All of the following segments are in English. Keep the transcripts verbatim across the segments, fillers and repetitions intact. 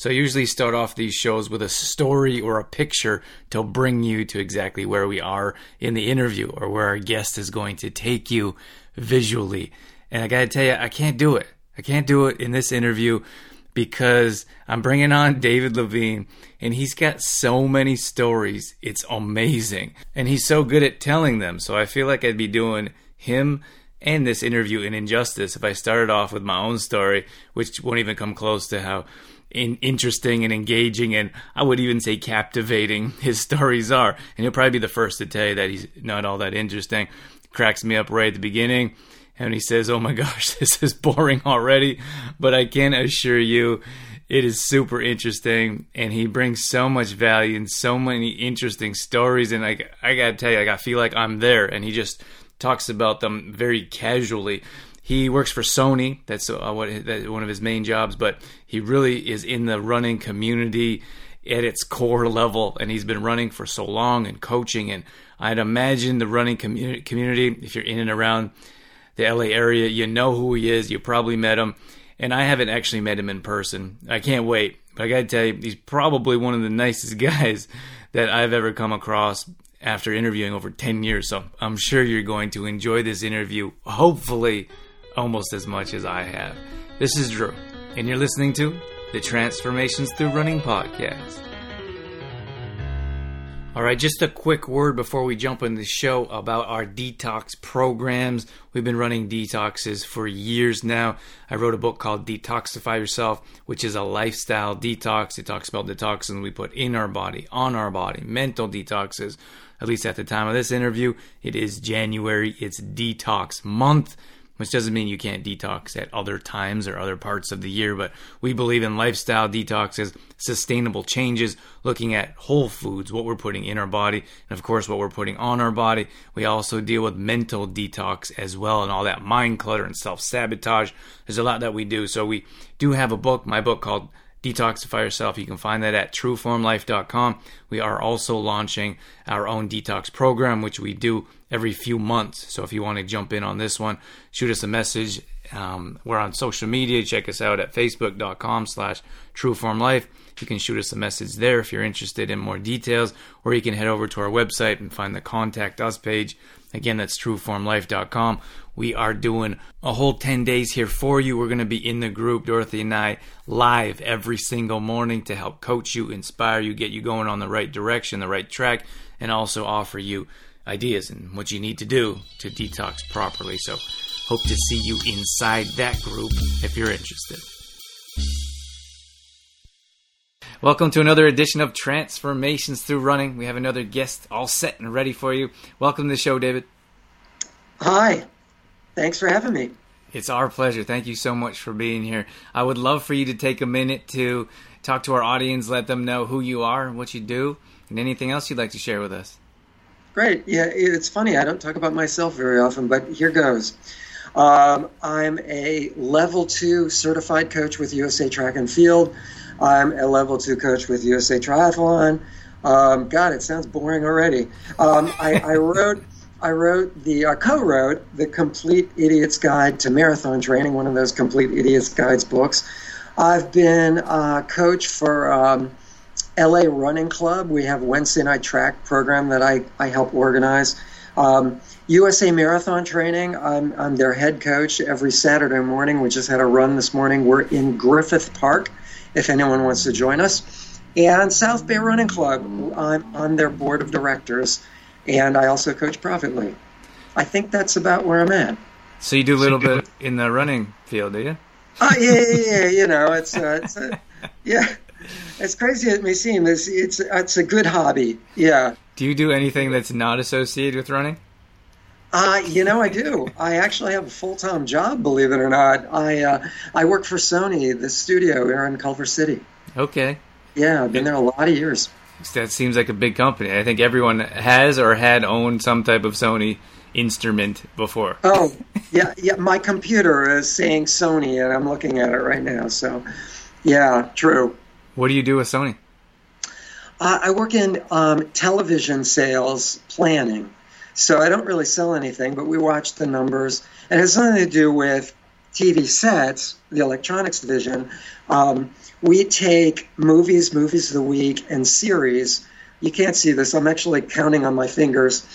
So I usually start off these shows with a story or a picture to bring you to exactly where we are in the interview or where our guest is going to take you visually. And I got to tell you, I can't do it. I can't do it in this interview because I'm bringing on David Levine and he's got so many stories. It's amazing. And he's so good at telling them. So I feel like I'd be doing him and this interview an injustice if I started off with my own story, which won't even come close to how In interesting and engaging and I would even say captivating his stories are. And he'll probably be the first to tell you that he's not all that interesting. Cracks me up right at the beginning and he says, oh my gosh, this is boring already. But I can assure you it is super interesting and he brings so much value and so many interesting stories. And I, I gotta tell you, like, I feel like I'm there and he just talks about them very casually. He works for Sony. That's one of his main jobs, but he really is in the running community at its core level, and he's been running for so long and coaching, and I'd imagine the running community, if you're in and around the L A area, you know who he is. You probably met him, and I haven't actually met him in person. I can't wait, but I got to tell you, he's probably one of the nicest guys that I've ever come across after interviewing over ten years, so I'm sure you're going to enjoy this interview, hopefully, almost as much as I have. This is Drew, and you're listening to the Transformations Through Running podcast. All right, just a quick word before we jump in the show about our detox programs. We've been running detoxes for years now. I wrote a book called Detoxify Yourself, which is a lifestyle detox. It talks about the toxins we put in our body, on our body, mental detoxes. At least at the time of this interview, it is January. It's detox month, which doesn't mean you can't detox at other times or other parts of the year, but we believe in lifestyle detoxes, sustainable changes, looking at whole foods, what we're putting in our body, and of course what we're putting on our body. We also deal with mental detox as well and all that mind clutter and self-sabotage. There's a lot that we do. So we do have a book, my book called Detoxify Yourself. You can find that at true form life dot com. We are also launching our own detox program, which we do every few months. So if you want to jump in on this one, shoot us a message. Um, we're on social media. Check us out at facebook dot com slash true form life. You can shoot us a message there if you're interested in more details, or you can head over to our website and find the Contact Us page. Again, that's true form life dot com. We are doing a whole ten days here for you. We're going to be in the group, Dorothy and I, live every single morning to help coach you, inspire you, get you going on the right direction, the right track, and also offer you ideas and what you need to do to detox properly. So hope to see you inside that group if you're interested. Welcome to another edition of Transformations Through Running. We have another guest all set and ready for you. Welcome to the show, David. Hi. Thanks for having me. It's our pleasure. Thank you so much for being here. I would love for you to take a minute to talk to our audience, let them know who you are and what you do, and anything else you'd like to share with us. Great. Yeah, it's funny. I don't talk about myself very often, but here goes. Um, I'm a level two certified coach with U S A Track and Field. I'm a level two coach with U S A Triathlon. Um, God, it sounds boring already. Um, I, I wrote, I wrote the, I co-wrote the Complete Idiot's Guide to Marathon Training, one of those Complete Idiot's Guides books. I've been a coach for um, L A Running Club. We have Wednesday night track program that I, I help organize. Um, U S A Marathon Training, I'm, I'm their head coach every Saturday morning. We just had a run this morning. We're in Griffith Park, if anyone wants to join us. And South Bay Running Club, I'm on their board of directors, and I also coach privately. I think that's about where I'm at. So you do a little bit in the running field, do you? Oh, yeah, yeah, yeah. You know, it's, uh, it's uh, yeah. As crazy as it may seem, it's, it's, it's a good hobby, yeah. Do you do anything that's not associated with running? Uh, you know, I do. I actually have a full-time job, believe it or not. I uh, I work for Sony, the studio here in Culver City. Okay. Yeah, I've been there a lot of years. That seems like a big company. I think everyone has or had owned some type of Sony instrument before. Oh, yeah, yeah. My computer is saying Sony, and I'm looking at it right now. So, yeah, true. What do you do with Sony? Uh, I work in um, television sales planning. So I don't really sell anything, but we watch the numbers. It has something to do with T V sets, the electronics division, um, we take movies, movies of the week, and series. You can't see this. I'm actually counting on my fingers.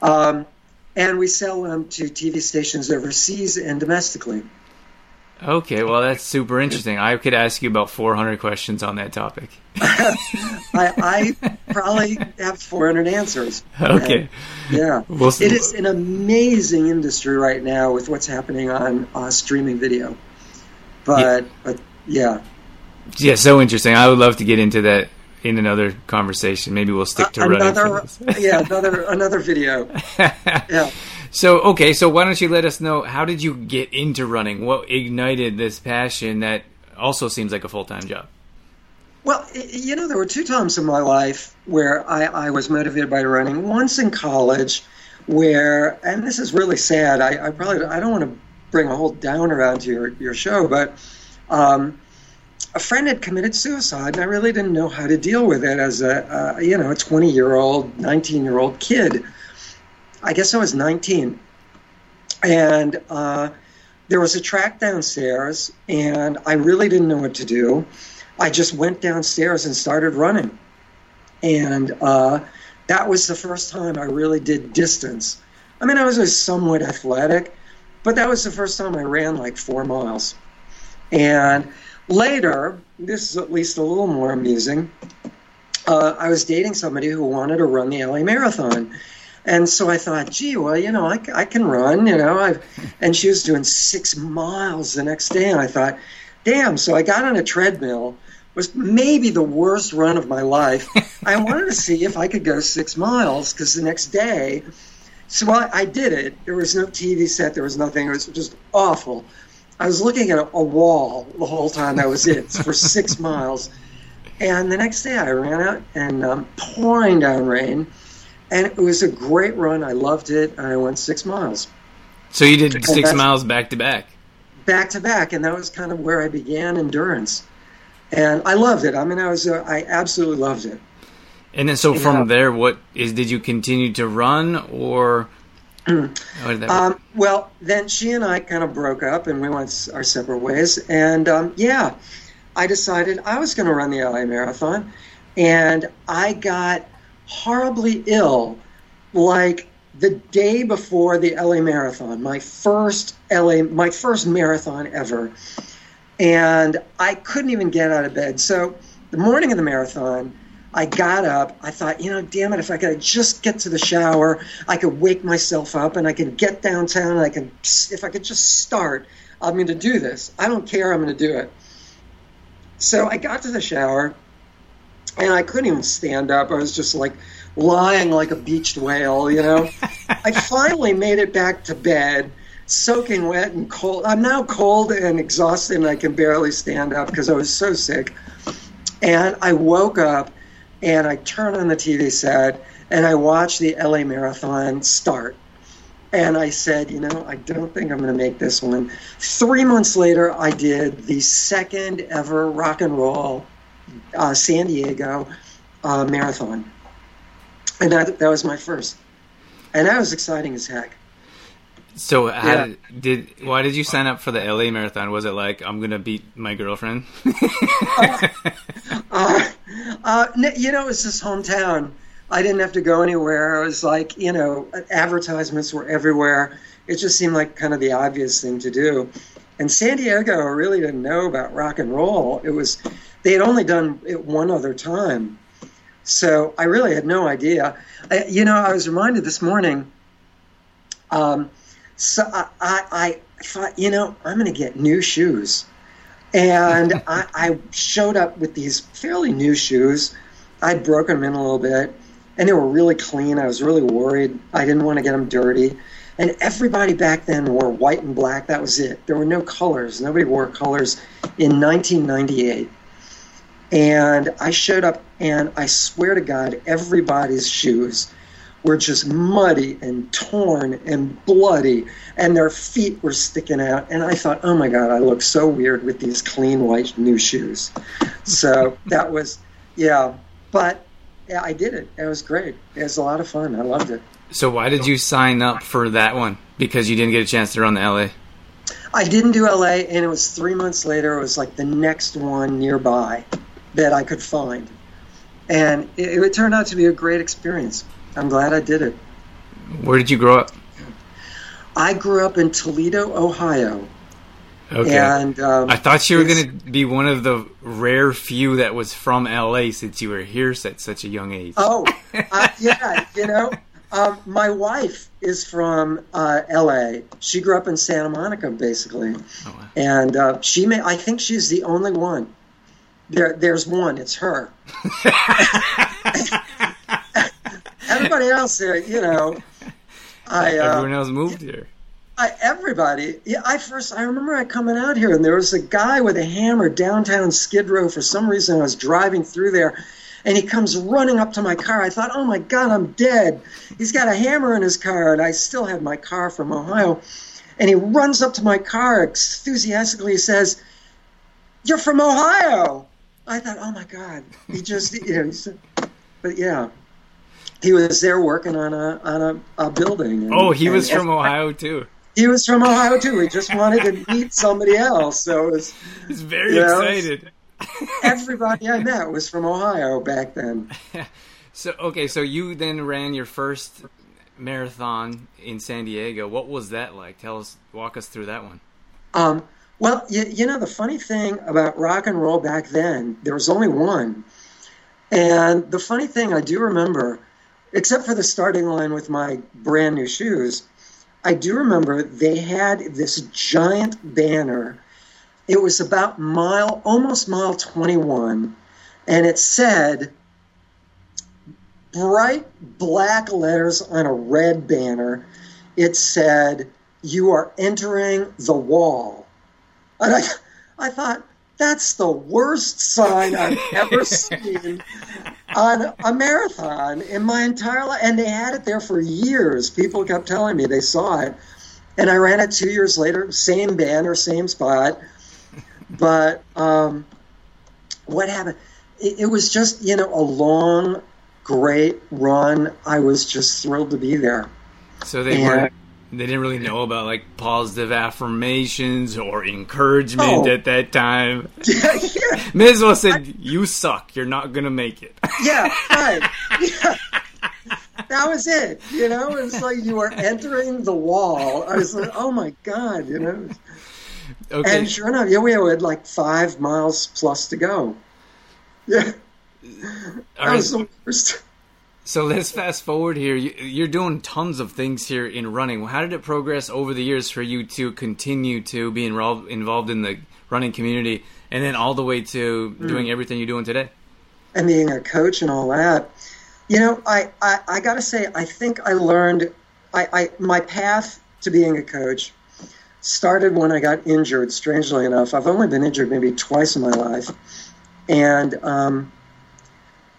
Um, and we sell them to T V stations overseas and domestically. Okay, well, that's super interesting. I could ask you about four hundred questions on that topic. I, I probably have four hundred answers. Okay. And, yeah. We'll it is an amazing industry right now with what's happening on uh, streaming video. But yeah. but, yeah. Yeah, so interesting. I would love to get into that in another conversation. Maybe we'll stick to uh, another, running. yeah, another another video. Yeah. So, okay, so why don't you let us know, how did you get into running? What ignited this passion that also seems like a full-time job? Well, you know, there were two times in my life where I, I was motivated by running. Once in college where, and this is really sad, I, I probably, I don't want to bring a whole downer onto your, your show, but um, a friend had committed suicide, and I really didn't know how to deal with it as a, uh, you know, a twenty-year-old, nineteen-year-old kid. I guess I was nineteen, and uh, there was a track downstairs, and I really didn't know what to do. I just went downstairs and started running, and uh, that was the first time I really did distance. I mean, I was always somewhat athletic, but that was the first time I ran like four miles. And later, this is at least a little more amusing, uh, I was dating somebody who wanted to run the L A Marathon. And so I thought, gee, well, you know, I, I can run, you know. I've, and she was doing six miles the next day, and I thought, damn. So I got on a treadmill. It was maybe the worst run of my life. I wanted to see if I could go six miles because the next day. So I, I did it. There was no T V set. There was nothing. It was just awful. I was looking at a, a wall the whole time. That was it for six miles. And the next day I ran out, and um, pouring down rain. And it was a great run. I loved it. And I went six miles. So you did six miles back to back? Back to back. And that was kind of where I began endurance. And I loved it. I mean, I was uh, I absolutely loved it. And then so yeah. from there, what is did you continue to run or how did that um, well, then she and I kind of broke up and we went our separate ways. And, um, yeah, I decided I was going to run the L A Marathon. And I got horribly ill like the day before the L A Marathon, my first L A my first marathon ever, and I couldn't even get out of bed. So the morning of the marathon, I got up. I thought, you know, damn it, if I could just get to the shower, I could wake myself up and I could get downtown and I could, if I could just start, I'm going to do this. I don't care, I'm going to do it. So I got to the shower, and I couldn't even stand up. I was just like lying like a beached whale, you know. I finally made it back to bed, soaking wet and cold. I'm now cold and exhausted, and I can barely stand up because I was so sick. And I woke up, and I turned on the T V set, and I watched the L A Marathon start. And I said, you know, I don't think I'm going to make this one. Three months later, I did the second ever Rock and Roll Uh, San Diego uh, Marathon, and that, that was my first, and that was exciting as heck. So how yeah. did, did why did you sign up for the L A Marathon? Was it like, I'm gonna beat my girlfriend? uh, uh, uh, you know, it was just hometown. I didn't have to go anywhere. It was like, you know, advertisements were everywhere. It just seemed like kind of the obvious thing to do. And San Diego really didn't know about rock and roll. It was, they had only done it one other time. So I really had no idea. I, you know, I was reminded this morning, um, so I, I, I thought, you know, I'm going to get new shoes. And I, I showed up with these fairly new shoes. I'd broken them in a little bit, and they were really clean. I was really worried. I didn't want to get them dirty. And everybody back then wore white and black. That was it. There were no colors. Nobody wore colors in nineteen ninety-eight. And I showed up, and I swear to God, everybody's shoes were just muddy and torn and bloody, and their feet were sticking out. And I thought, oh, my God, I look so weird with these clean, white, new shoes. So that was, yeah. But yeah, I did it. It was great. It was a lot of fun. I loved it. So why did you sign up for that one? Because you didn't get a chance to run the L A? I didn't do L A, and it was three months later. It was like the next one nearby that I could find. And it, it turned out to be a great experience. I'm glad I did it. Where did you grow up? I grew up in Toledo, Ohio. Okay. And um, I thought you were going to be one of the rare few that was from L A since you were here at such a young age. Oh, uh, yeah. You know, um, my wife is from uh, L A. She grew up in Santa Monica, basically. Oh, wow. And uh, she may, I think she's the only one. There, There's one. It's her. Everybody else, you know. I, uh, Everyone else moved here. I, everybody, yeah, I first, I remember I coming out here, and there was a guy with a hammer downtown Skid Row. For some reason, I was driving through there, and he comes running up to my car. I thought, oh, my God, I'm dead. He's got a hammer in his car, and I still had my car from Ohio. And he runs up to my car enthusiastically, says, "You're from Ohio." I thought, oh, my God. He just, you know, said, but, yeah. He was there working on a on a, a building. And, oh, he and, was from Ohio, too. He was from Ohio, too. He just wanted to meet somebody else. So it was, he's very you know, excited. Everybody I met was from Ohio back then. So, okay, so you then ran your first marathon in San Diego. What was that like? Tell us, walk us through that one. Um, well, you, you know, the funny thing about rock and roll back then, there was only one. And the funny thing I do remember, except for the starting line with my brand new shoes, I do remember they had this giant banner. It was about mile, almost mile twenty-one, and it said, bright black letters on a red banner, it said, "You are entering the wall." And I, I thought, that's the worst sign I've ever seen on a marathon in my entire life. And they had it there for years. People kept telling me they saw it. And I ran it two years later, same banner, same spot. But um, what happened? It, it was just, you know, a long, great run. I was just thrilled to be there. So they and, weren't. They didn't really know about, like, positive affirmations or encouragement oh. at that time. Yeah, yeah. May as well said, you suck. You're not going to make it. Yeah, right. Yeah. That was it. You know, it was like you were entering the wall. I was like, oh, my God, you know. Okay. And sure enough, yeah, we had, like, five miles plus to go. Yeah. That All was right. the worst. So let's fast forward here. You're doing tons of things here in running. How did it progress over the years for you to continue to be involved involved in the running community, and then all the way to mm-hmm. doing everything you're doing today? And being a coach and all that. You know, I, I, I got to say, I think I learned I, I my path to being a coach started when I got injured, strangely enough. I've only been injured maybe twice in my life. And um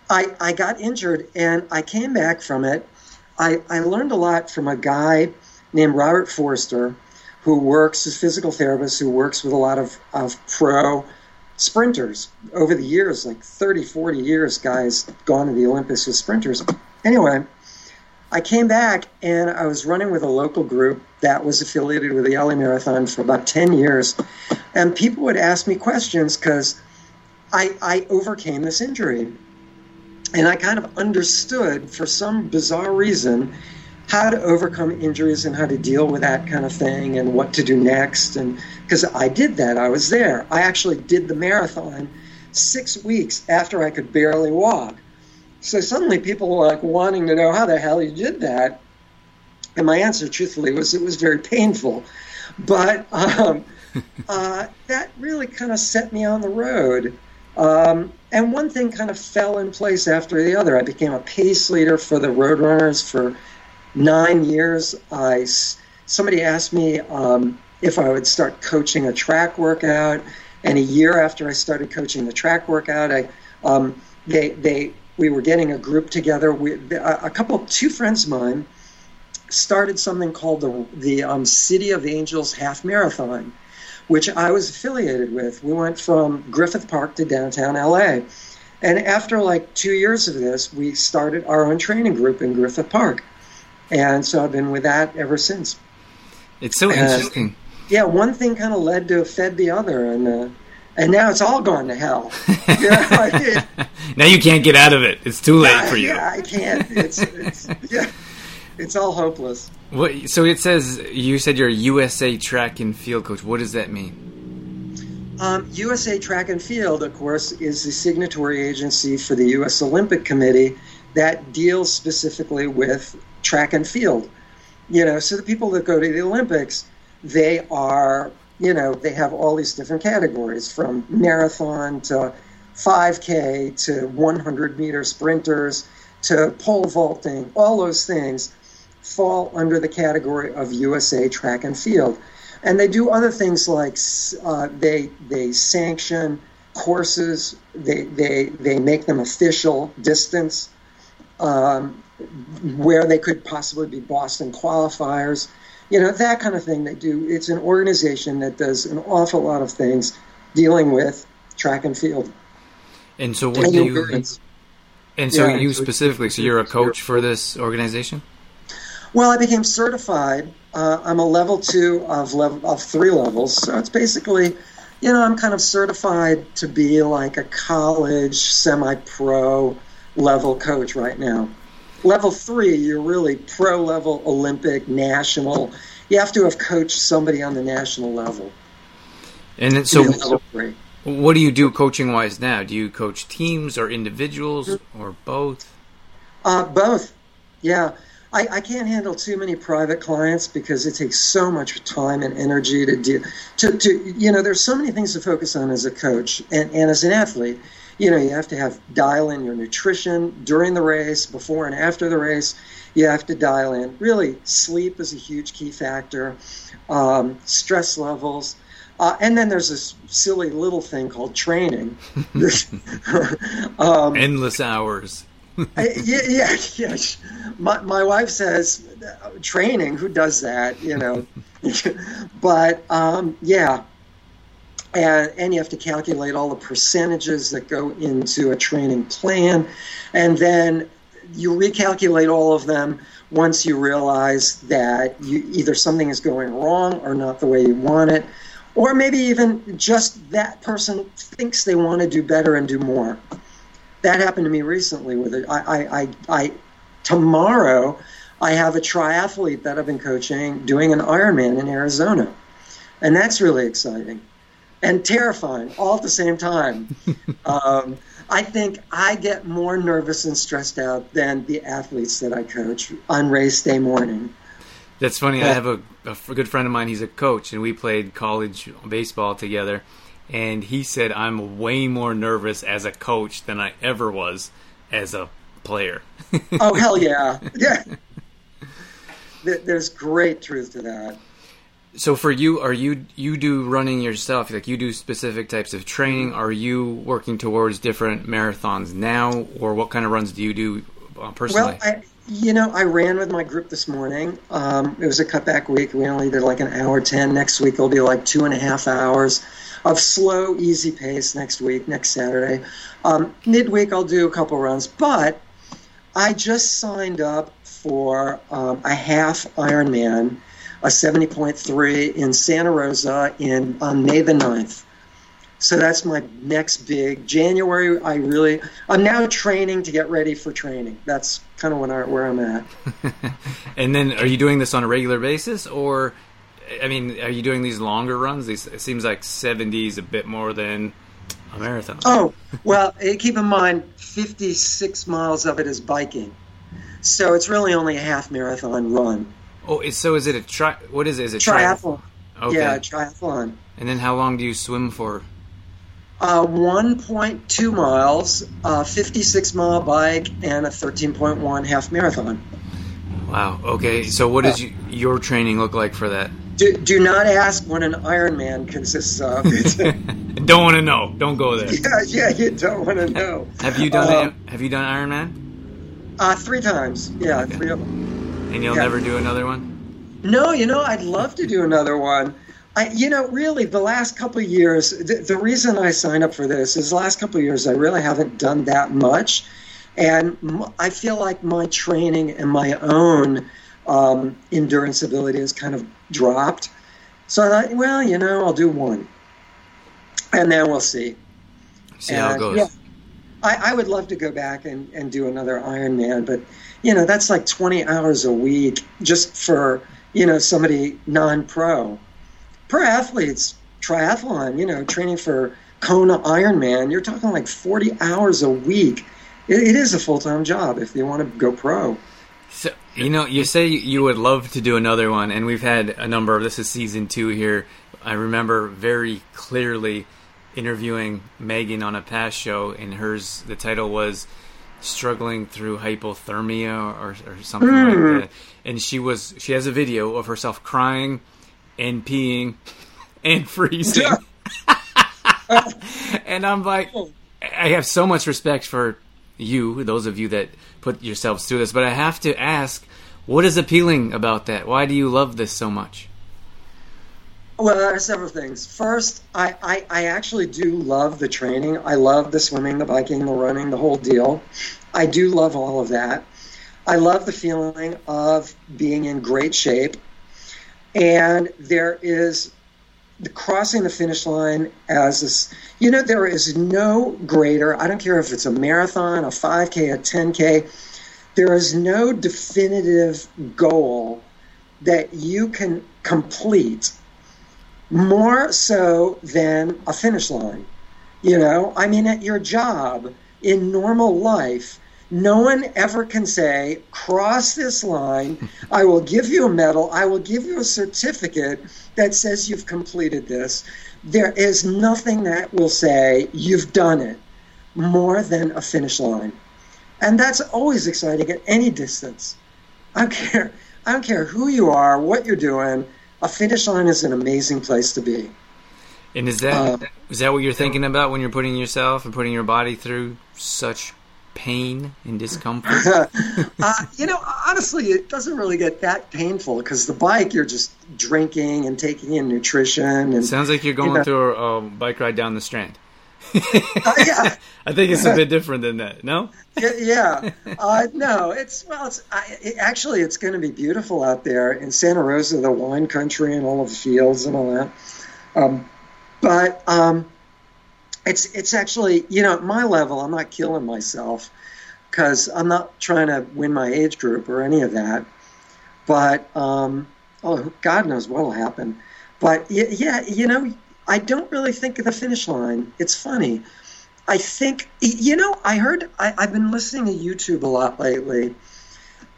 I, I got injured, and I came back from it. I, I learned a lot from a guy named Robert Forrester, who works as a physical therapist, who works with a lot of, of pro sprinters over the years, like thirty, forty years, guys gone to the Olympics with sprinters. Anyway, I came back, and I was running with a local group that was affiliated with the L A Marathon for about ten years, and people would ask me questions because I, I overcame this injury. And I kind of understood, for some bizarre reason, how to overcome injuries and how to deal with that kind of thing and what to do next. And because I did that. I was there. I actually did the marathon six weeks after I could barely walk. So suddenly people were like wanting to know how the hell you did that. And my answer, truthfully, was it was very painful. But um, uh, that really kind of set me on the road. Um, and one thing kind of fell in place after the other. I became a pace leader for the Roadrunners for nine years. I, somebody asked me um, if I would start coaching a track workout, and a year after I started coaching the track workout, I um, they they we were getting a group together. We, a couple, two friends of mine started something called the the um, City of Angels Half Marathon, which I was affiliated with. We went from Griffith Park to downtown L A. And after like two years of this, we started our own training group in Griffith Park. And so I've been with that ever since. It's so and, interesting. yeah, one thing kind of led to fed the other, and uh, and now it's all gone to hell. Yeah, it, now you can't get out of it. It's too late yeah, for you. Yeah, I can't. It's, it's yeah, it's all hopeless. What, so it says you said you're a U S A Track and Field coach. What does that mean? Um, U S A Track and Field, of course, is the signatory agency for the U S Olympic Committee that deals specifically with track and field. You know, so the people that go to the Olympics, they are, you know, they have all these different categories from marathon to five K to one hundred meter sprinters to pole vaulting. All those things fall under the category of U S A Track and Field. And they do other things like uh, they they sanction courses, they they, they make them official distance, um, where they could possibly be Boston qualifiers, you know, that kind of thing they do. It's an organization that does an awful lot of things dealing with track and field. And so what and do you and, and so yeah, you specifically, so you're a coach for this organization? Well, I became certified. Uh, I'm a level two of level of three levels, so it's basically, you know, I'm kind of certified to be like a college semi-pro level coach right now. Level three, you're really pro-level, Olympic, national. You have to have coached somebody on the national level. And so, level three. What do you do coaching-wise now? Do you coach teams or individuals or both? Uh, both, yeah. I, I can't handle too many private clients because it takes so much time and energy to do. To, to you know, there's so many things to focus on as a coach and, and as an athlete. You know, you have to have dial in your nutrition during the race, before and after the race. You have to dial in. Really, sleep is a huge key factor, um, stress levels. Uh, and then there's this silly little thing called training. um, Endless hours. I, yeah, yeah, yeah. My, my wife says, training, who does that, you know? But, um, yeah, and, and you have to calculate all the percentages that go into a training plan, and then you recalculate all of them once you realize that you, either something is going wrong or not the way you want it, or maybe even just that person thinks they want to do better and do more. That happened to me recently with it. I, I, I, I, tomorrow, I have a triathlete that I've been coaching doing an Ironman in Arizona, and that's really exciting and terrifying all at the same time. um, I think I get more nervous and stressed out than the athletes that I coach on race day morning. That's funny. But, I have a, a good friend of mine. He's a coach, and we played college baseball together. And he said, I'm way more nervous as a coach than I ever was as a player. Oh, hell yeah. Yeah. There's great truth to that. So for you, are you you do running yourself? Like you do specific types of training. Are you working towards different marathons now? Or what kind of runs do you do personally? Well, I, you know, I ran with my group this morning. Um, it was a cutback week. We only did like an hour ten. Next week will be like two and a half hours. Of slow, easy pace next week, next Saturday. Um, midweek, I'll do a couple runs, but I just signed up for um, a half Ironman, a seventy point three in Santa Rosa in on May the ninth. So that's my next big January. I really, I'm now training to get ready for training. That's kind of when I, where I'm at. And then, are you doing this on a regular basis, or? I mean, are you doing these longer runs? These, it seems like seventy is a bit more than a marathon. Oh, well, keep in mind, fifty-six miles of it is biking. So it's really only a half marathon run. Oh, so is it a tri... What is it? Is it triathlon? Tri- okay. Yeah, triathlon. And then how long do you swim for? Uh, one point two miles, a fifty-six mile bike, and a thirteen point one half marathon. Wow. Okay. So what does you, your training look like for that? Do, do not ask what an Ironman consists of. Don't want to know. Don't go there. Yeah, yeah, you don't want to know. Have you done um, Have you done Ironman? Uh, three times. Yeah, okay. Three of them. And you'll yeah. never do another one? No, you know, I'd love to do another one. I, you know, really, the last couple of years, the, the reason I signed up for this is the last couple of years I really haven't done that much. And I feel like my training and my own um, endurance ability has kind of dropped. So I thought, well, you know, I'll do one, and then we'll see. See and, how it goes. Yeah, I, I would love to go back and, and do another Ironman, but you know, that's like twenty hours a week just for, you know, somebody non-pro. Pro athletes, triathlon, you know, training for Kona Ironman, you're talking like forty hours a week. It, it is a full-time job if you want to go pro. So, you know, you say you would love to do another one, and we've had a number of, this is season two here. I remember very clearly interviewing Megan on a past show, and hers, the title was Struggling Through Hypothermia or, or something mm. like that. And she was, she has a video of herself crying and peeing and freezing. Yeah. And I'm like, I have so much respect for you, those of you that put yourselves through this, but I have to ask, what is appealing about that? Why do you love this so much? Well, there are several things. First, I, I, I actually do love the training. I love the swimming, the biking, the running, the whole deal. I do love all of that. I love the feeling of being in great shape. And there is the crossing the finish line as this, you know, there is no greater, I don't care if it's a marathon, a five K, a ten K, there is no definitive goal that you can complete more so than a finish line. You know, I mean, at your job, in normal life, no one ever can say, cross this line, I will give you a medal, I will give you a certificate that says you've completed this. There is nothing that will say you've done it more than a finish line. And that's always exciting at any distance. I don't care, I don't care who you are, what you're doing, a finish line is an amazing place to be. And is that um, is that what you're thinking about when you're putting yourself and putting your body through such pain and discomfort? uh, you know, honestly, it doesn't really get that painful because the bike, you're just drinking and taking in nutrition. And, sounds like you're going you know, through a, a bike ride down the Strand. uh, yeah. I think it's a bit different than that, no? yeah. Uh, no, it's, well, it's I, it, actually, it's going to be beautiful out there in Santa Rosa, the wine country and all of the fields and all that. Um, but um, it's it's actually, you know, at my level, I'm not killing myself because I'm not trying to win my age group or any of that. But, um, oh, God knows what will happen. But, yeah, you know, I don't really think of the finish line. It's funny. I think, you know, I heard, I, I've been listening to YouTube a lot lately,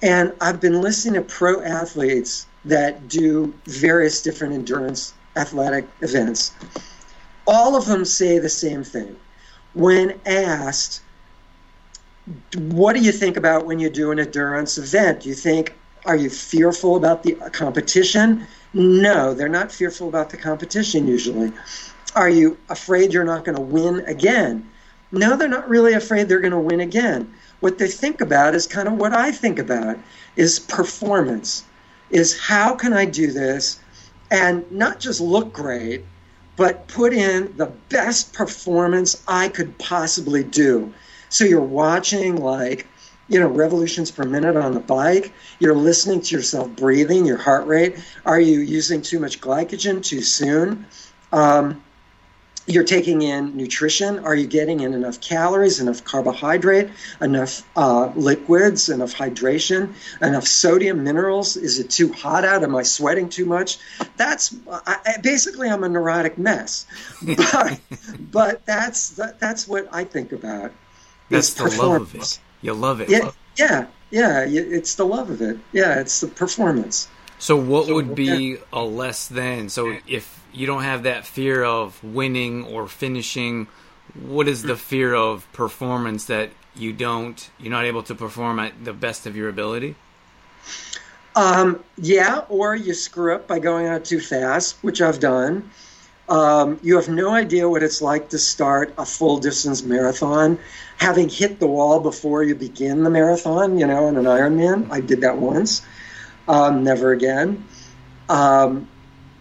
and I've been listening to pro athletes that do various different endurance athletic events. All of them say the same thing. When asked, what do you think about when you do an endurance event? Do you think, are you fearful about the competition? No, they're not fearful about the competition usually. Are you afraid you're not going to win again? No, they're not really afraid they're going to win again. What they think about is kind of what I think about, is performance, is how can I do this and not just look great, but put in the best performance I could possibly do. So you're watching like, you know, revolutions per minute on the bike. You're listening to yourself breathing, your heart rate. Are you using too much glycogen too soon? Um, you're taking in nutrition. Are you getting in enough calories, enough carbohydrate, enough uh, liquids, enough hydration, enough sodium, minerals? Is it too hot out? Am I sweating too much? That's I, basically I'm a neurotic mess. But, but that's that, that's what I think about. That's the love of it. You love it. Yeah, yeah, yeah. It's the love of it. Yeah, it's the performance. So what would be a less than? So if you don't have that fear of winning or finishing, what is the fear of performance that you don't, you're not able to perform at the best of your ability? Um, yeah, or you screw up by going out too fast, which I've done. Um, you have no idea what it's like to start a full-distance marathon, having hit the wall before you begin the marathon, you know, in an Ironman. I did that once. Um, never again. Um,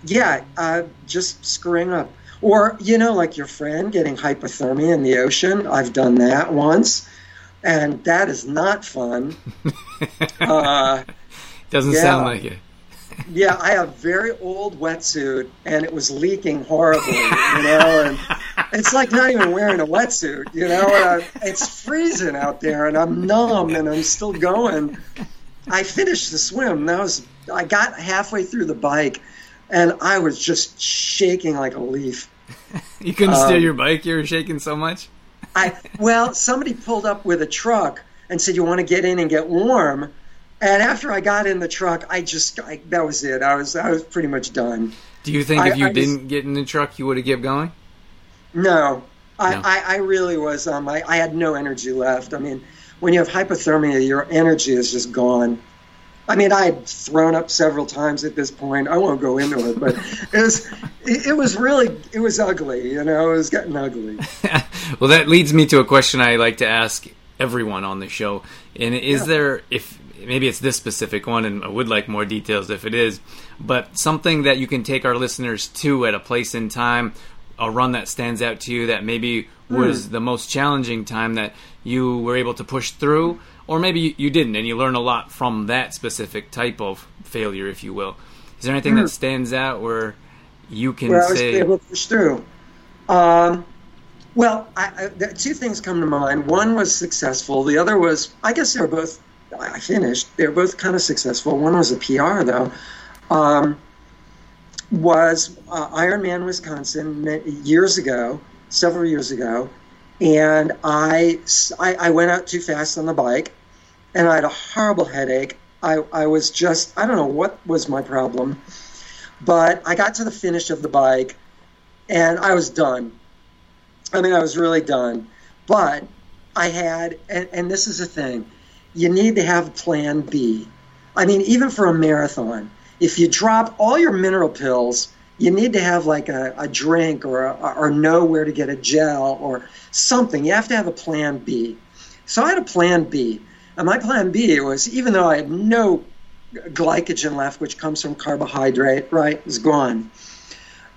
yeah, uh, just screwing up. Or, you know, like your friend getting hypothermia in the ocean. I've done that once, and that is not fun. uh, Doesn't yeah. sound like it. Yeah, I had a very old wetsuit, and it was leaking horribly, you know, and it's like not even wearing a wetsuit, you know, and I, it's freezing out there, and I'm numb, and I'm still going. I finished the swim. That was, I got halfway through the bike, and I was just shaking like a leaf. You couldn't um, steer your bike? You were shaking so much? I Well, somebody pulled up with a truck and said, you want to get in and get warm? And after I got in the truck, I just, I, that was it. I was I was pretty much done. Do you think I, if you I didn't just, get in the truck, you would have kept going? No. I, no. I, I really was. Um, I, I had no energy left. I mean, when you have hypothermia, your energy is just gone. I mean, I had thrown up several times at this point. I won't go into it, but it was it, it was really, it was ugly. You know, it was getting ugly. Well, that leads me to a question I like to ask everyone on the show. And is yeah. there, if maybe it's this specific one, and I would like more details if it is, but something that you can take our listeners to at a place in time, a run that stands out to you that maybe was mm. the most challenging time that you were able to push through, or maybe you didn't and you learn a lot from that specific type of failure, if you will. Is there anything mm. that stands out where you can where I was say able to push through? Um, well, I, I, the two things come to mind. One was successful. The other was, I guess they were both, I finished. They were both kind of successful. One was a P R, though. Um, was uh, Iron Man Wisconsin years ago, several years ago, and I, I, I went out too fast on the bike, and I had a horrible headache. I, I was just, I don't know what was my problem, but I got to the finish of the bike, and I was done. I mean, I was really done. But I had, and, and this is the thing, you need to have plan B. I mean, even for a marathon, if you drop all your mineral pills, you need to have like a, a drink or a, or know where to get a gel or something. You have to have a plan B. So I had a plan B. And my plan B was, even though I had no glycogen left, which comes from carbohydrate, right, it's gone.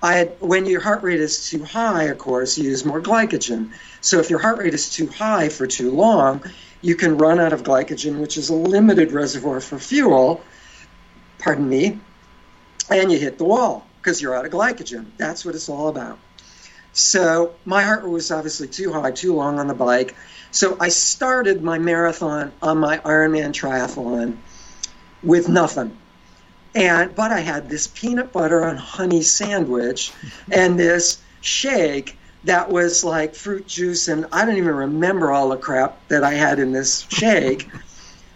I had, when your heart rate is too high, of course, you use more glycogen. So if your heart rate is too high for too long, you can run out of glycogen, which is a limited reservoir for fuel, pardon me, and you hit the wall because you're out of glycogen. That's what it's all about. So my heart rate was obviously too high, too long on the bike. So I started my marathon on my Ironman triathlon with nothing. And but I had this peanut butter and honey sandwich and this shake that was like fruit juice, and I don't even remember all the crap that I had in this shake.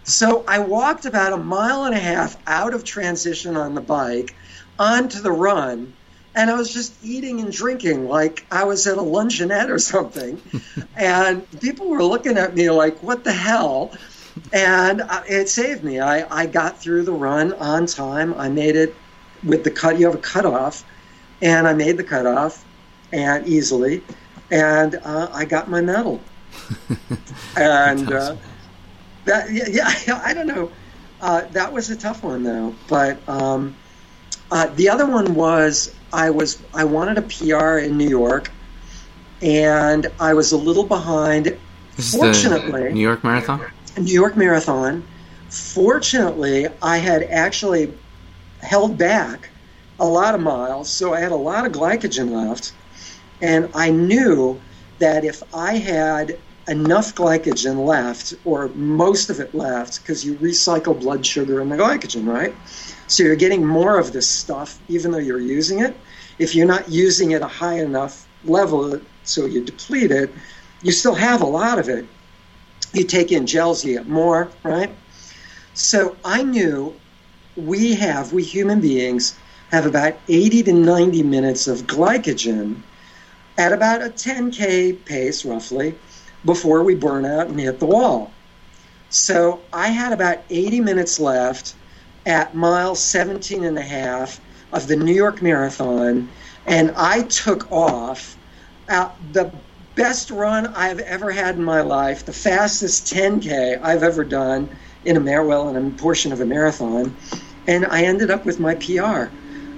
So I walked about a mile and a half out of transition on the bike onto the run, and I was just eating and drinking like I was at a luncheonette or something. And people were looking at me like, what the hell? And it saved me. I, I got through the run on time. I made it with the cut. You have a cutoff, and I made the cutoff and easily, and uh, I got my medal. And... Awesome. Uh, That, yeah, yeah, I don't know. Uh, that was a tough one, though. But um, uh, the other one was I was I wanted a P R in New York, and I was a little behind. This fortunately, is the New York Marathon? New York Marathon. Fortunately, I had actually held back a lot of miles, so I had a lot of glycogen left, and I knew that if I had enough glycogen left, or most of it left, because you recycle blood sugar and the glycogen, right? So you're getting more of this stuff, even though you're using it. If you're not using it at a high enough level, so you deplete it, you still have a lot of it. You take in gels, you get more, right? So I knew we have, we human beings, have about eighty to ninety minutes of glycogen at about a ten K pace, roughly, before we burn out and hit the wall. So I had about eighty minutes left at mile seventeen and a half of the New York Marathon, and I took off out the best run I've ever had in my life, the fastest ten K I've ever done in a mar- well, in a portion of a marathon, and I ended up with my P R.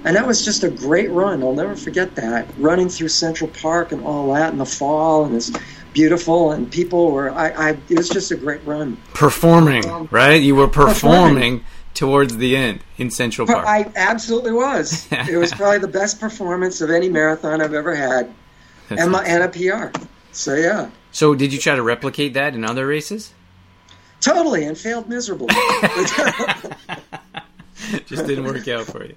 And that was just a great run. I'll never forget that, running through Central Park and all that in the fall, and it's beautiful, and people were, I, I it was just a great run. Performing, um, right? You were performing, performing towards the end in Central Park. I absolutely was. It was probably the best performance of any marathon I've ever had, and, my, and a P R. So, yeah. So did you try to replicate that in other races? Totally, and failed miserably. Just didn't work out for you.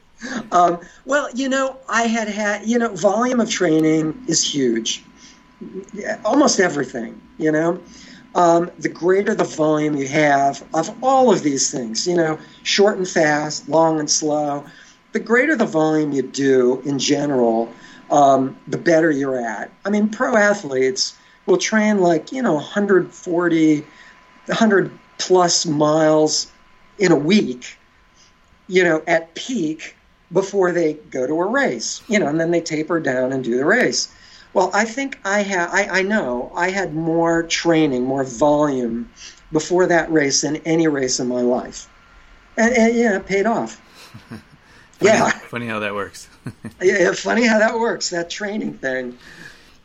Um, well, you know, I had had, you know, volume of training is huge. Almost everything, you know. Um, the greater the volume you have of all of these things, you know, short and fast, long and slow, the greater the volume you do in general, um, the better you're at. I mean, pro athletes will train like, you know, one forty, one hundred plus miles in a week, you know, at peak before they go to a race, you know, and then they taper down and do the race. Well, I think I had, I, I know I had more training, more volume before that race than any race in my life. And, and yeah, it paid off. funny yeah. How, funny how that works. yeah, funny how that works, that training thing.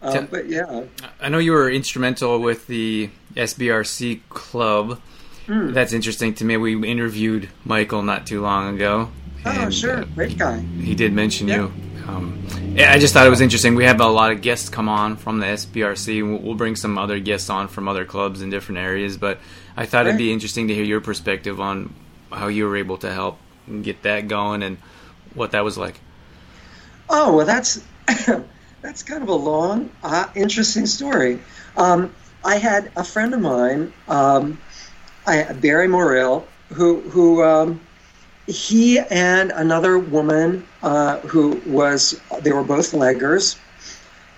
Uh, so, but yeah. I know you were instrumental with the S B R C club. Mm. That's interesting to me. We interviewed Michael not too long ago. Oh, and, sure. Uh, Great guy. He, he did mention yeah. you. Um, I just thought it was interesting. We have a lot of guests come on from the S B R C. We'll bring some other guests on from other clubs in different areas, but I thought it'd be interesting to hear your perspective on how you were able to help get that going and what that was like. Oh, well, that's that's kind of a long, uh, interesting story. Um, I had a friend of mine, um, I, Barry Morrell, who who. Um, He and another woman uh, who was, they were both leggers,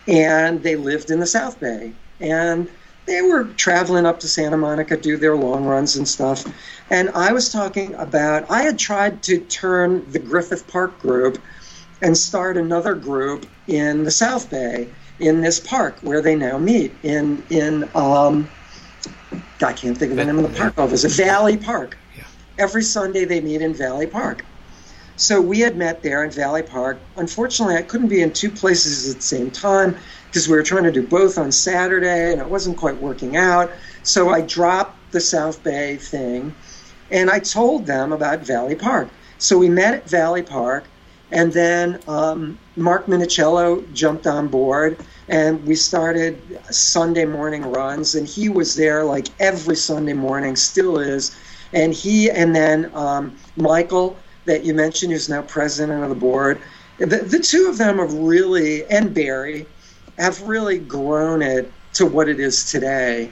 and they lived in the South Bay. And they were traveling up to Santa Monica, do their long runs and stuff. And I was talking about, I had tried to turn the Griffith Park group and start another group in the South Bay, in this park where they now meet in, in um, I can't think of the name of the park, it was a Valley Park. Every Sunday they meet in Valley Park. So we had met there in Valley Park. Unfortunately, I couldn't be in two places at the same time because we were trying to do both on Saturday and it wasn't quite working out. So I dropped the South Bay thing and I told them about Valley Park. So we met at Valley Park and then um, Mark Minicello jumped on board and we started Sunday morning runs, and he was there like every Sunday morning, still is. And he and then um, Michael, that you mentioned, who's now president of the board, the, the two of them have really, and Barry, have really grown it to what it is today.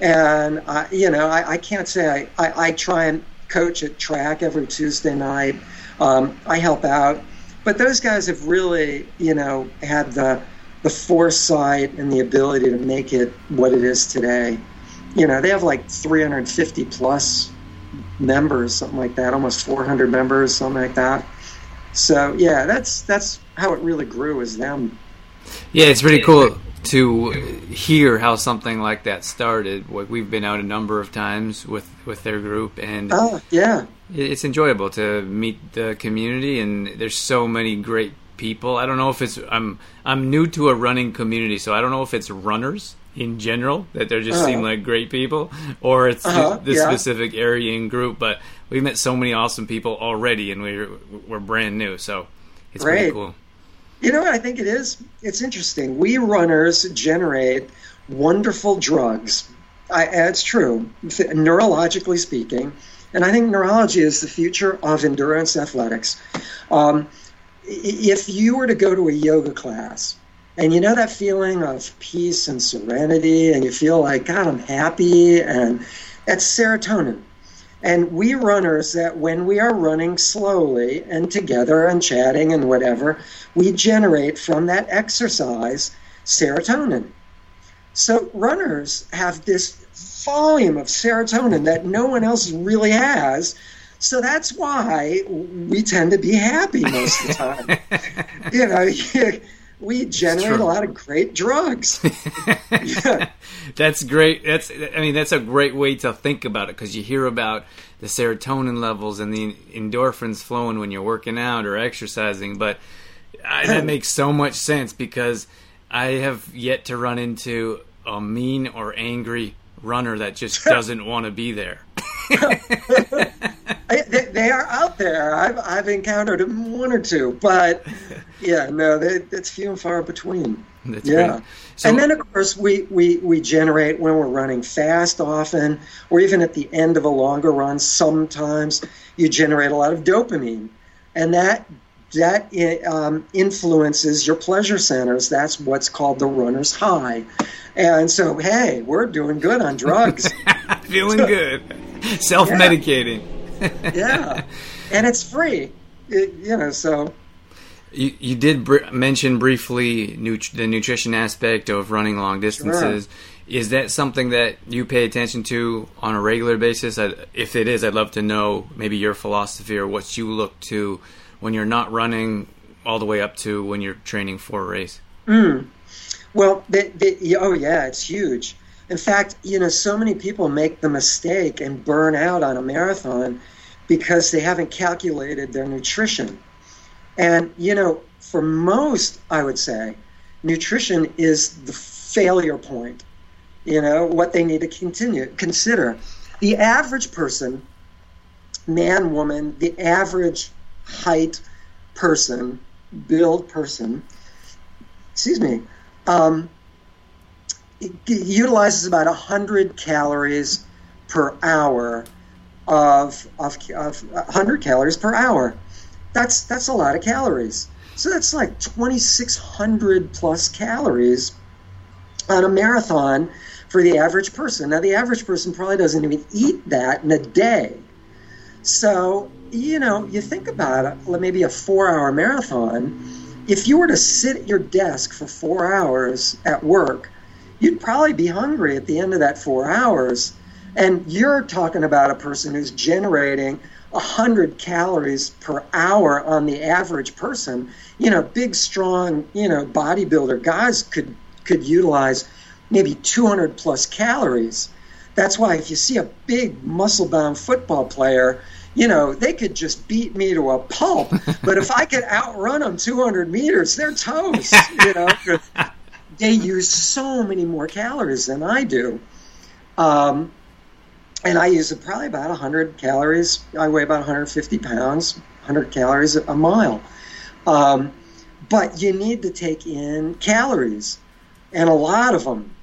And, I, you know, I, I can't say I, I, I try and coach at track every Tuesday night. Um, I help out. But those guys have really, you know, had the the foresight and the ability to make it what it is today. You know, they have like three hundred fifty plus members, something like that, almost four hundred members, something like that. So yeah, that's that's how it really grew, is them. Yeah, it's pretty cool to hear how something like that started. We've been out a number of times with, with their group, and oh, yeah, it's enjoyable to meet the community, and there's so many great people. I don't know if it's I'm I'm new to a running community, so I don't know if it's runners in general, that they just uh-huh. seem like great people, or it's uh-huh. this yeah. specific area and group. But we met so many awesome people already, and we're we're brand new, so it's right. pretty cool. You know what I think it is? It's interesting. We runners generate wonderful drugs. I, it's true, neurologically speaking, and I think neurology is the future of endurance athletics. Um, if you were to go to a yoga class, and you know that feeling of peace and serenity, and you feel like, God, I'm happy, and that's serotonin. And we runners, that when we are running slowly and together and chatting and whatever, we generate from that exercise serotonin. So runners have this volume of serotonin that no one else really has. So that's why we tend to be happy most of the time. you know, you, We generate a lot of great drugs. yeah. That's great. That's I mean, that's a great way to think about it, because you hear about the serotonin levels and the endorphins flowing when you're working out or exercising. But I, that makes so much sense, because I have yet to run into a mean or angry runner that just doesn't want to be there. I, they, they are out there. I've I've encountered one or two, but yeah, no, they, it's few and far between. That's yeah, so, and then of course we, we, we generate when we're running fast often, or even at the end of a longer run. Sometimes you generate a lot of dopamine, and that that um, influences your pleasure centers. That's what's called the runner's high, and so hey, we're doing good on drugs, feeling good, self-medicating. Yeah. Yeah, and it's free, it, you know, so. You, you did br- mention briefly nut- the nutrition aspect of running long distances. Sure. Is that something that you pay attention to on a regular basis? I, if it is, I'd love to know maybe your philosophy or what you look to when you're not running all the way up to when you're training for a race. Mm. Well, the, the, oh yeah, it's huge. In fact, you know, so many people make the mistake and burn out on a marathon because they haven't calculated their nutrition. And, you know, for most, I would say, nutrition is the failure point, you know, what they need to continue, consider. The average person, man, woman, the average height person, build person, excuse me, um, it utilizes about one hundred calories per hour of, of of one hundred calories per hour. That's that's a lot of calories. So that's like twenty-six hundred plus calories on a marathon for the average person. Now, the average person probably doesn't even eat that in a day. So, you know, you think about it, maybe a four-hour marathon. If you were to sit at your desk for four hours at work, you'd probably be hungry at the end of that four hours. And you're talking about a person who's generating one hundred calories per hour on the average person. You know, big, strong, you know, bodybuilder guys could, could utilize maybe two hundred plus calories. That's why if you see a big muscle-bound football player, you know, they could just beat me to a pulp. But if I could outrun them two hundred meters, they're toast, you know. They use so many more calories than I do. Um, and I use probably about one hundred calories. I weigh about one hundred fifty pounds, one hundred calories a mile. Um, but you need to take in calories, and a lot of them.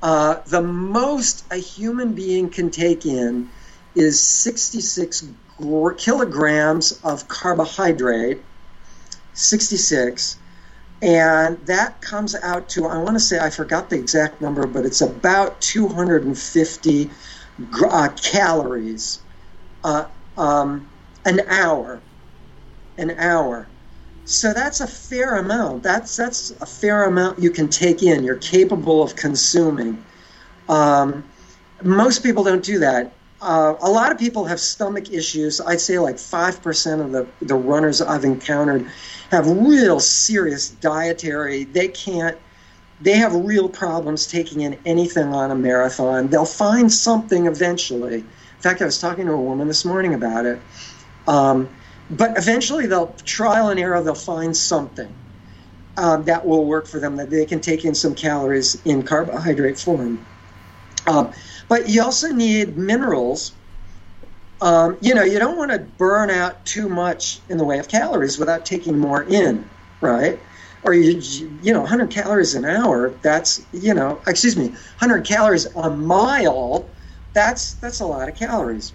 Uh, the most a human being can take in is sixty-six kilograms of carbohydrate, sixty-six. And that comes out to, I want to say, I forgot the exact number, but it's about two hundred fifty uh, calories uh, um, an hour, an hour. So that's a fair amount. That's that's a fair amount you can take in. You're capable of consuming. Um, most people don't do that. Uh, a lot of people have stomach issues. I'd say like five percent of the, the runners I've encountered have real serious dietary. They can't, they have real problems taking in anything on a marathon. They'll find something eventually. In fact, I was talking to a woman this morning about it. Um, but eventually they'll, trial and error, they'll find something um, that will work for them, that they can take in some calories in carbohydrate form. Um, but you also need minerals. Um, you know, you don't want to burn out too much in the way of calories without taking more in, right? Or, you, you know, one hundred calories an hour, that's, you know, excuse me, one hundred calories a mile, that's that's a lot of calories.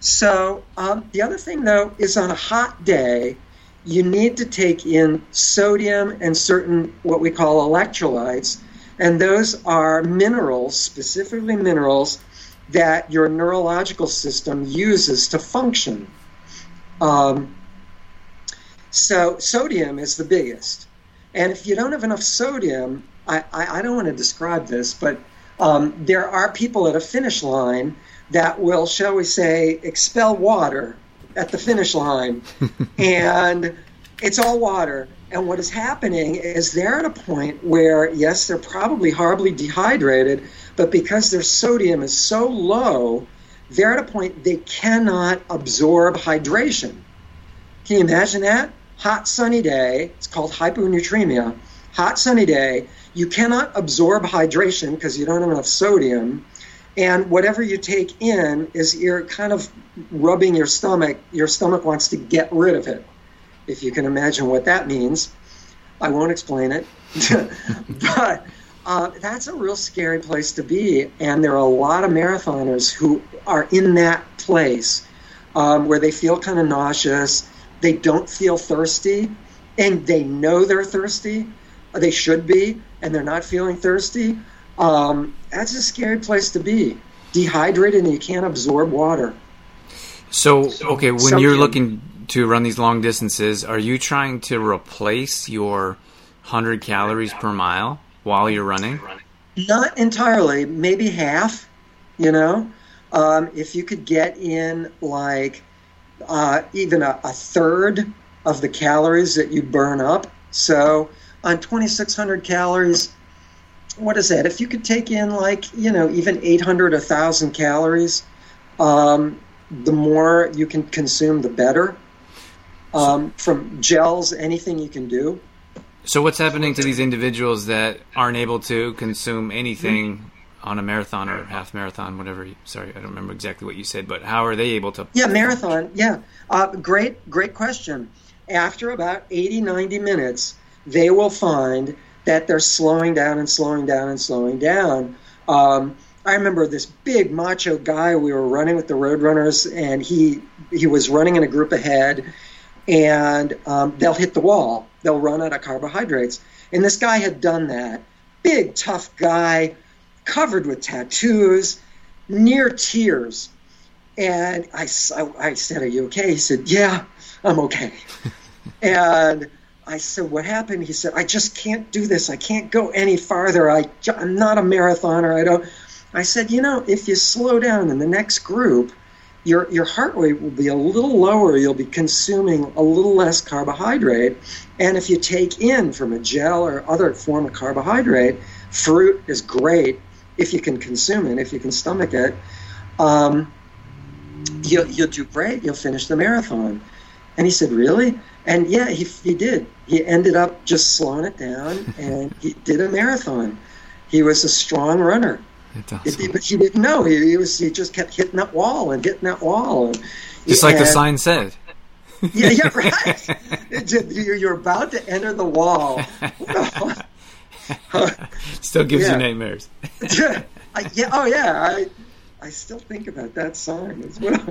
So um, the other thing, though, is on a hot day, you need to take in sodium and certain what we call electrolytes. And those are minerals, specifically minerals, that your neurological system uses to function. Um, so sodium is the biggest. And if you don't have enough sodium, I, I, I don't want to describe this, but um, there are people at a finish line that will, shall we say, expel water at the finish line. And it's all water. And what is happening is they're at a point where, yes, they're probably horribly dehydrated, but because their sodium is so low, they're at a point they cannot absorb hydration. Can you imagine that? Hot, sunny day. It's called hyponatremia. Hot, sunny day. You cannot absorb hydration because you don't have enough sodium. And whatever you take in is you're kind of rubbing your stomach. Your stomach wants to get rid of it, if you can imagine what that means. I won't explain it. But uh, that's a real scary place to be. And there are a lot of marathoners who are in that place um, where they feel kind of nauseous. They don't feel thirsty, and they know they're thirsty. They should be, and they're not feeling thirsty. Um, that's a scary place to be. Dehydrated, and you can't absorb water. So, okay, when Something. you're looking to run these long distances, are you trying to replace your one hundred calories per mile while you're running? Not entirely. Maybe half, you know. Um, if you could get in, like, uh, even a, a third of the calories that you burn up. So on twenty-six hundred calories, what is that? If you could take in, like, you know, even eight hundred, one thousand calories, um, the more you can consume, the better. Um, from gels, anything you can do. So what's happening to these individuals that aren't able to consume anything on a marathon or half marathon, whatever? You, sorry, I don't remember exactly what you said, but how are they able to? Yeah, marathon, yeah. Uh, great, great question. After about eighty, ninety minutes, they will find that they're slowing down and slowing down and slowing down. Um, I remember this big macho guy. We were running with the Roadrunners, and he he was running in a group ahead, and um, they'll hit the wall. They'll run out of carbohydrates. And this guy had done that. Big, tough guy, covered with tattoos, near tears. And I, I said, "Are you okay?" He said, "Yeah, I'm okay." And I said, "What happened?" He said, "I just can't do this. I can't go any farther. I, I'm not a marathoner. I don't." I said, "You know, if you slow down in the next group, your your heart rate will be a little lower. You'll be consuming a little less carbohydrate. And if you take in from a gel or other form of carbohydrate, fruit is great if you can consume it, if you can stomach it. Um, you'll, you'll do great. You'll finish the marathon." And he said, "Really?" And yeah, he he did. He ended up just slowing it down, and he did a marathon. He was a strong runner. Awesome. It, but he didn't know. He, he was he just kept hitting that wall and hitting that wall. And, just like and, the sign said. Yeah, yeah, right. You're about to enter the wall. Still gives yeah. you nightmares. yeah, I, yeah, oh yeah. I I still think about that sign as well.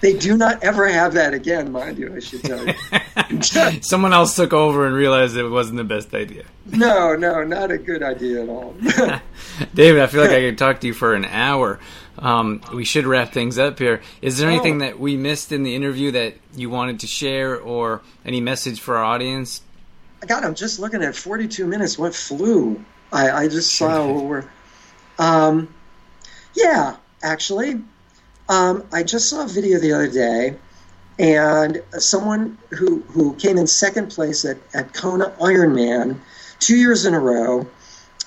They do not ever have that again, mind you, I should tell you. Someone else took over and realized it wasn't the best idea. No, no, not a good idea at all. David, I feel like I could talk to you for an hour. Um, we should wrap things up here. Is there anything that we missed in the interview that you wanted to share, or any message for our audience? God, I'm just looking at forty-two minutes. What flew? I, I just saw what we're... Um, yeah, actually... Um, I just saw a video the other day, and someone who, who came in second place at, at Kona Ironman two years in a row,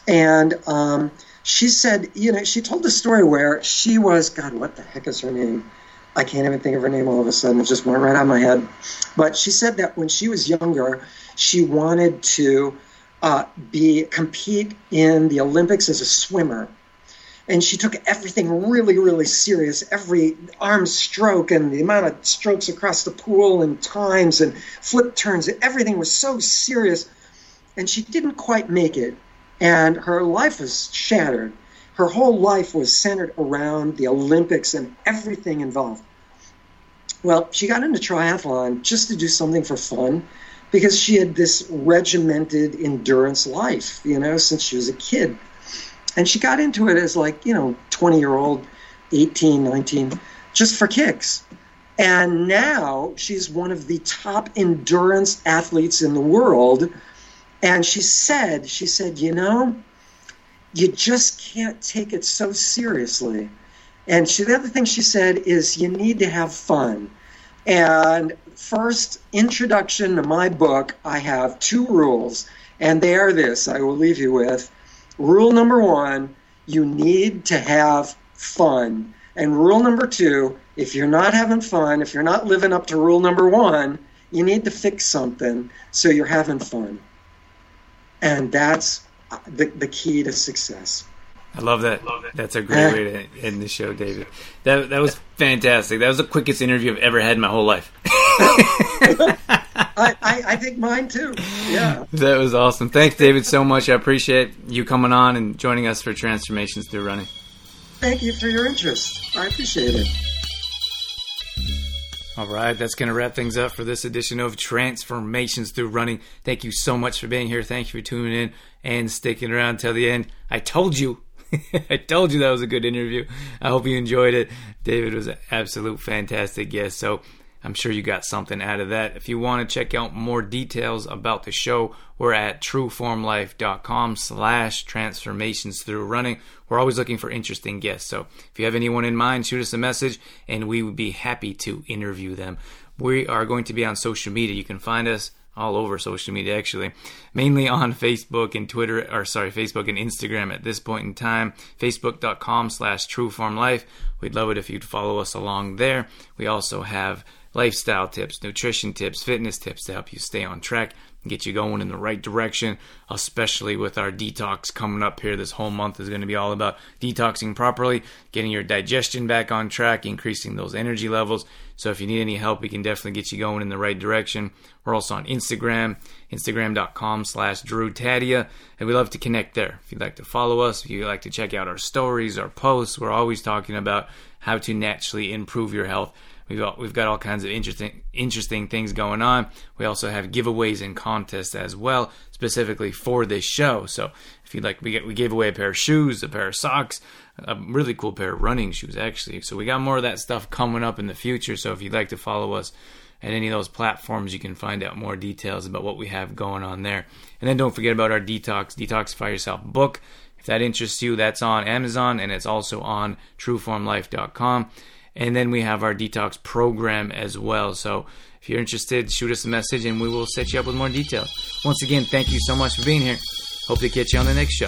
and um, she said, you know, she told a story where she was, God, what the heck is her name? I can't even think of her name all of a sudden. It just went right out of my head. But she said that when she was younger, she wanted to uh, be compete in the Olympics as a swimmer. And she took everything really, really serious, every arm stroke and the amount of strokes across the pool and times and flip turns. Everything was so serious. And she didn't quite make it. And her life was shattered. Her whole life was centered around the Olympics and everything involved. Well, she got into triathlon just to do something for fun, because she had this regimented endurance life, you know, since she was a kid. And she got into it as, like, you know, twenty-year-old, eighteen, nineteen, just for kicks. And now she's one of the top endurance athletes in the world. And she said, she said, you know, you just can't take it so seriously. And she, the other thing she said is, you need to have fun. And first introduction to my book, I have two rules. And they are this, I will leave you with. Rule number one, you need to have fun. And rule number two, if you're not having fun, if you're not living up to rule number one, you need to fix something so you're having fun. And that's the, the key to success. I love that. love that. That's a great way to end the show, David. That that was fantastic. That was the quickest interview I've ever had in my whole life. I, I, I think mine too. Yeah. That was awesome. Thanks, David, so much. I appreciate you coming on and joining us for Transformations Through Running. Thank you for your interest. I appreciate it. All right, that's going to wrap things up for this edition of Transformations Through Running. Thank you so much for being here. Thank you for tuning in and sticking around till the end. I told you. I told you that was a good interview. I hope you enjoyed it. David was an absolute fantastic guest, so I'm sure you got something out of that. If you want to check out more details about the show, we're at trueformlife.com slash transformations through running. We're always looking for interesting guests, so if you have anyone in mind, shoot us a message, and we would be happy to interview them. We are going to be on social media. You can find us all over social media, actually, mainly on Facebook and Twitter, or sorry, Facebook and Instagram at this point in time, facebook.com slash trueformlife. We'd love it if you'd follow us along there. We also have lifestyle tips, nutrition tips, fitness tips to help you stay on track and get you going in the right direction, especially with our detox coming up here. This whole month is going to be all about detoxing properly, getting your digestion back on track, increasing those energy levels. So if you need any help, we can definitely get you going in the right direction. We're also on Instagram, instagram.com slash Drew Tadia, and we love to connect there. If you'd like to follow us, if you'd like to check out our stories, our posts, we're always talking about how to naturally improve your health. We've got, we've got all kinds of interesting interesting things going on. We also have giveaways and contests as well, specifically for this show. So if you'd like, we get, we gave away a pair of shoes, a pair of socks, a really cool pair of running shoes, actually. So we got more of that stuff coming up in the future. So if you'd like to follow us at any of those platforms, you can find out more details about what we have going on there. And then don't forget about our Detox, Detoxify Yourself book. If that interests you, that's on Amazon, and it's also on true form life dot com. And then we have our detox program as well. So if you're interested, shoot us a message and we will set you up with more details. Once again, thank you so much for being here. Hope to catch you on the next show.